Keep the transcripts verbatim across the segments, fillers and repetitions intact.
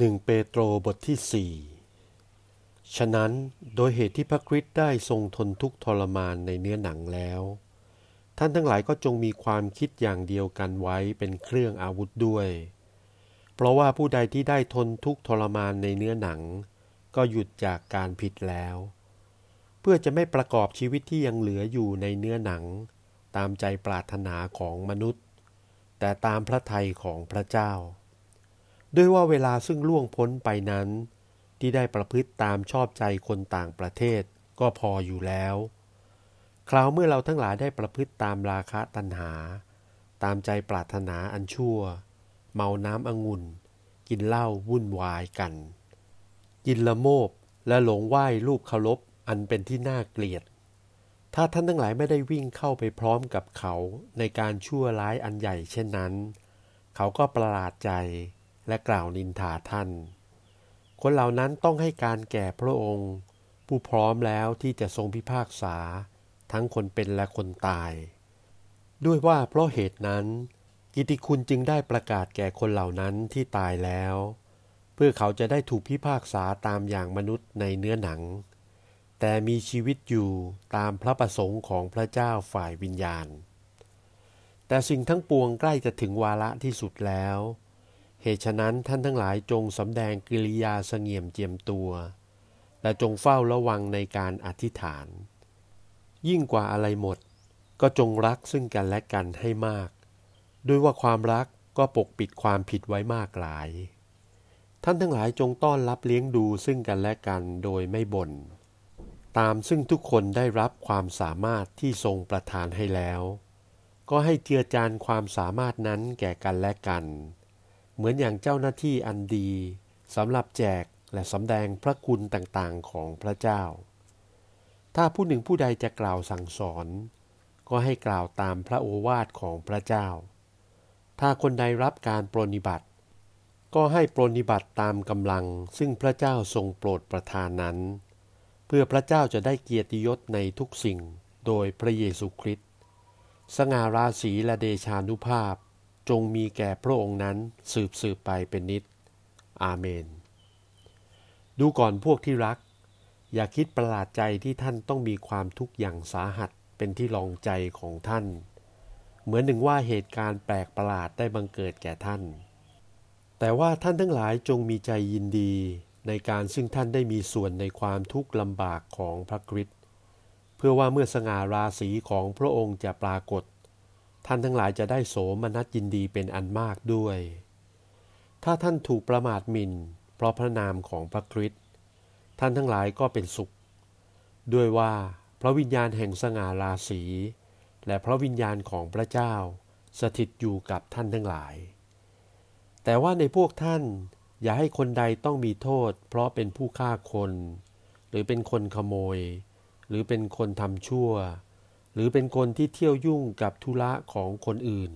หนึ่ง เปโตรบทที่สี่ฉะนั้นโดยเหตุที่พระคริสต์ได้ทรงทนทุกข์ทรมานในเนื้อหนังแล้วท่านทั้งหลายก็จงมีความคิดอย่างเดียวกันไว้เป็นเครื่องอาวุธด้วยเพราะว่าผู้ใดที่ได้ทนทุกข์ทรมานในเนื้อหนังก็หยุดจากการผิดแล้วเพื่อจะไม่ประกอบชีวิตที่ยังเหลืออยู่ในเนื้อหนังตามใจปรารถนาของมนุษย์แต่ตามพระทัยของพระเจ้าด้วยว่าเวลาซึ่งล่วงพ้นไปนั้นที่ได้ประพฤติตามชอบใจคนต่างประเทศก็พออยู่แล้วคราวเมื่อเราทั้งหลายได้ประพฤติตามราคะตัณหาตามใจปรารถนาอันชั่วเมาน้ำองุ่นกินเหล้าวุ่นวายกันยินละโมบและหลงไหว้รูปเคารพอันเป็นที่น่าเกลียดถ้าท่านทั้งหลายไม่ได้วิ่งเข้าไปพร้อมกับเขาในการชั่วร้ายอันใหญ่เช่นนั้นเขาก็ประหลาดใจและกล่าวนินทาท่านคนเหล่านั้นต้องให้การแก่พระองค์ผู้พร้อมแล้วที่จะทรงพิพากษาทั้งคนเป็นและคนตายด้วยว่าเพราะเหตุนั้นกิตติคุณจึงได้ประกาศแก่คนเหล่านั้นที่ตายแล้วเพื่อเขาจะได้ถูกพิพากษาตามอย่างมนุษย์ในเนื้อหนังแต่มีชีวิตอยู่ตามพระประสงค์ของพระเจ้าฝ่ายวิญญาณแต่สิ่งทั้งปวงใกล้จะถึงวาระที่สุดแล้วเหตุฉะนั้นท่านทั้งหลายจงสำแดงกิริยาเสงี่ยมเจียมตัวและจงเฝ้าระวังในการอธิษฐานยิ่งกว่าอะไรหมดก็จงรักซึ่งกันและกันให้มากด้วยว่าความรักก็ปกปิดความผิดไว้มากหลายท่านทั้งหลายจงต้อนรับเลี้ยงดูซึ่งกันและกันโดยไม่บ่นตามซึ่งทุกคนได้รับความสามารถที่ทรงประทานให้แล้วก็ให้เจือจานความสามารถนั้นแก่กันและกันเหมือนอย่างเจ้าหน้าที่อันดีสำหรับแจกและสำแดงพระคุณต่างๆของพระเจ้าถ้าผู้หนึ่งผู้ใดจะกล่าวสั่งสอนก็ให้กล่าวตามพระโอวาทของพระเจ้าถ้าคนใดรับการปรนนิบัติก็ให้ปรนนิบัติตามกำลังซึ่งพระเจ้าทรงโปรดประทานนั้นเพื่อพระเจ้าจะได้เกียรติยศในทุกสิ่งโดยพระเยซูคริสต์สง่าราศีและเดชานุภาพจงมีแก่พระองค์นั้นสืบสืบไปเป็นนิจอาเมนดูก่อนพวกที่รักอย่าคิดประหลาดใจที่ท่านต้องมีความทุกข์อย่างสาหัสเป็นที่รองใจของท่านเหมือนหนึ่งว่าเหตุการณ์แปลกประหลาดได้บังเกิดแก่ท่านแต่ว่าท่านทั้งหลายจงมีใจยินดีในการซึ่งท่านได้มีส่วนในความทุกข์ลำบากของพระคริสต์เพื่อว่าเมื่อสง่าราศีของพระองค์จะปรากฏท่านทั้งหลายจะได้โสมนัสยินดีเป็นอันมากด้วยถ้าท่านถูกประมาทหมิ่นเพราะพระนามของพระคริสต์ท่านทั้งหลายก็เป็นสุขด้วยว่าพระวิญญาณแห่งสง่าราศีและพระวิญญาณของพระเจ้าสถิตอยู่กับท่านทั้งหลายแต่ว่าในพวกท่านอย่าให้คนใดต้องมีโทษเพราะเป็นผู้ฆ่าคนหรือเป็นคนขโมยหรือเป็นคนทำชั่วหรือเป็นคนที่เที่ยวยุ่งกับธุระของคนอื่น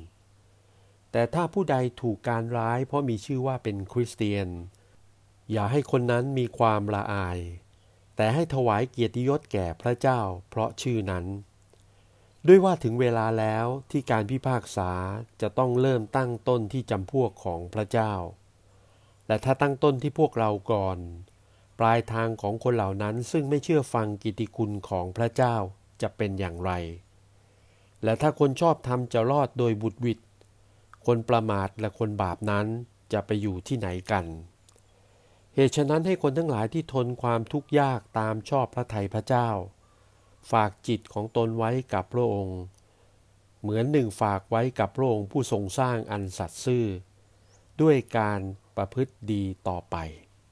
แต่ถ้าผู้ใดถูกการร้ายเพราะมีชื่อว่าเป็นคริสเตียนอย่าให้คนนั้นมีความละอายแต่ให้ถวายเกียรติยศแก่พระเจ้าเพราะชื่อนั้นด้วยว่าถึงเวลาแล้วที่การพิพากษาจะต้องเริ่มตั้งต้นที่จำพวกของพระเจ้าและถ้าตั้งต้นที่พวกเราก่อนปลายทางของคนเหล่านั้นซึ่งไม่เชื่อฟังกิตติคุณของพระเจ้าจะเป็นอย่างไรและถ้าคนชอบธรรมจะรอดโดยบุตรวิตคนประมาทและคนบาปนั้นจะไปอยู่ที่ไหนกันเหตุฉะนั้นให้คนทั้งหลายที่ทนความทุกข์ยากตามชอบพระทัยพระเจ้าฝากจิตของตนไว้กับพระองค์เหมือนหนึ่งฝากไว้กับพระองค์ผู้ทรงสร้างอันสัตย์ซื่อด้วยการประพฤติดีต่อไป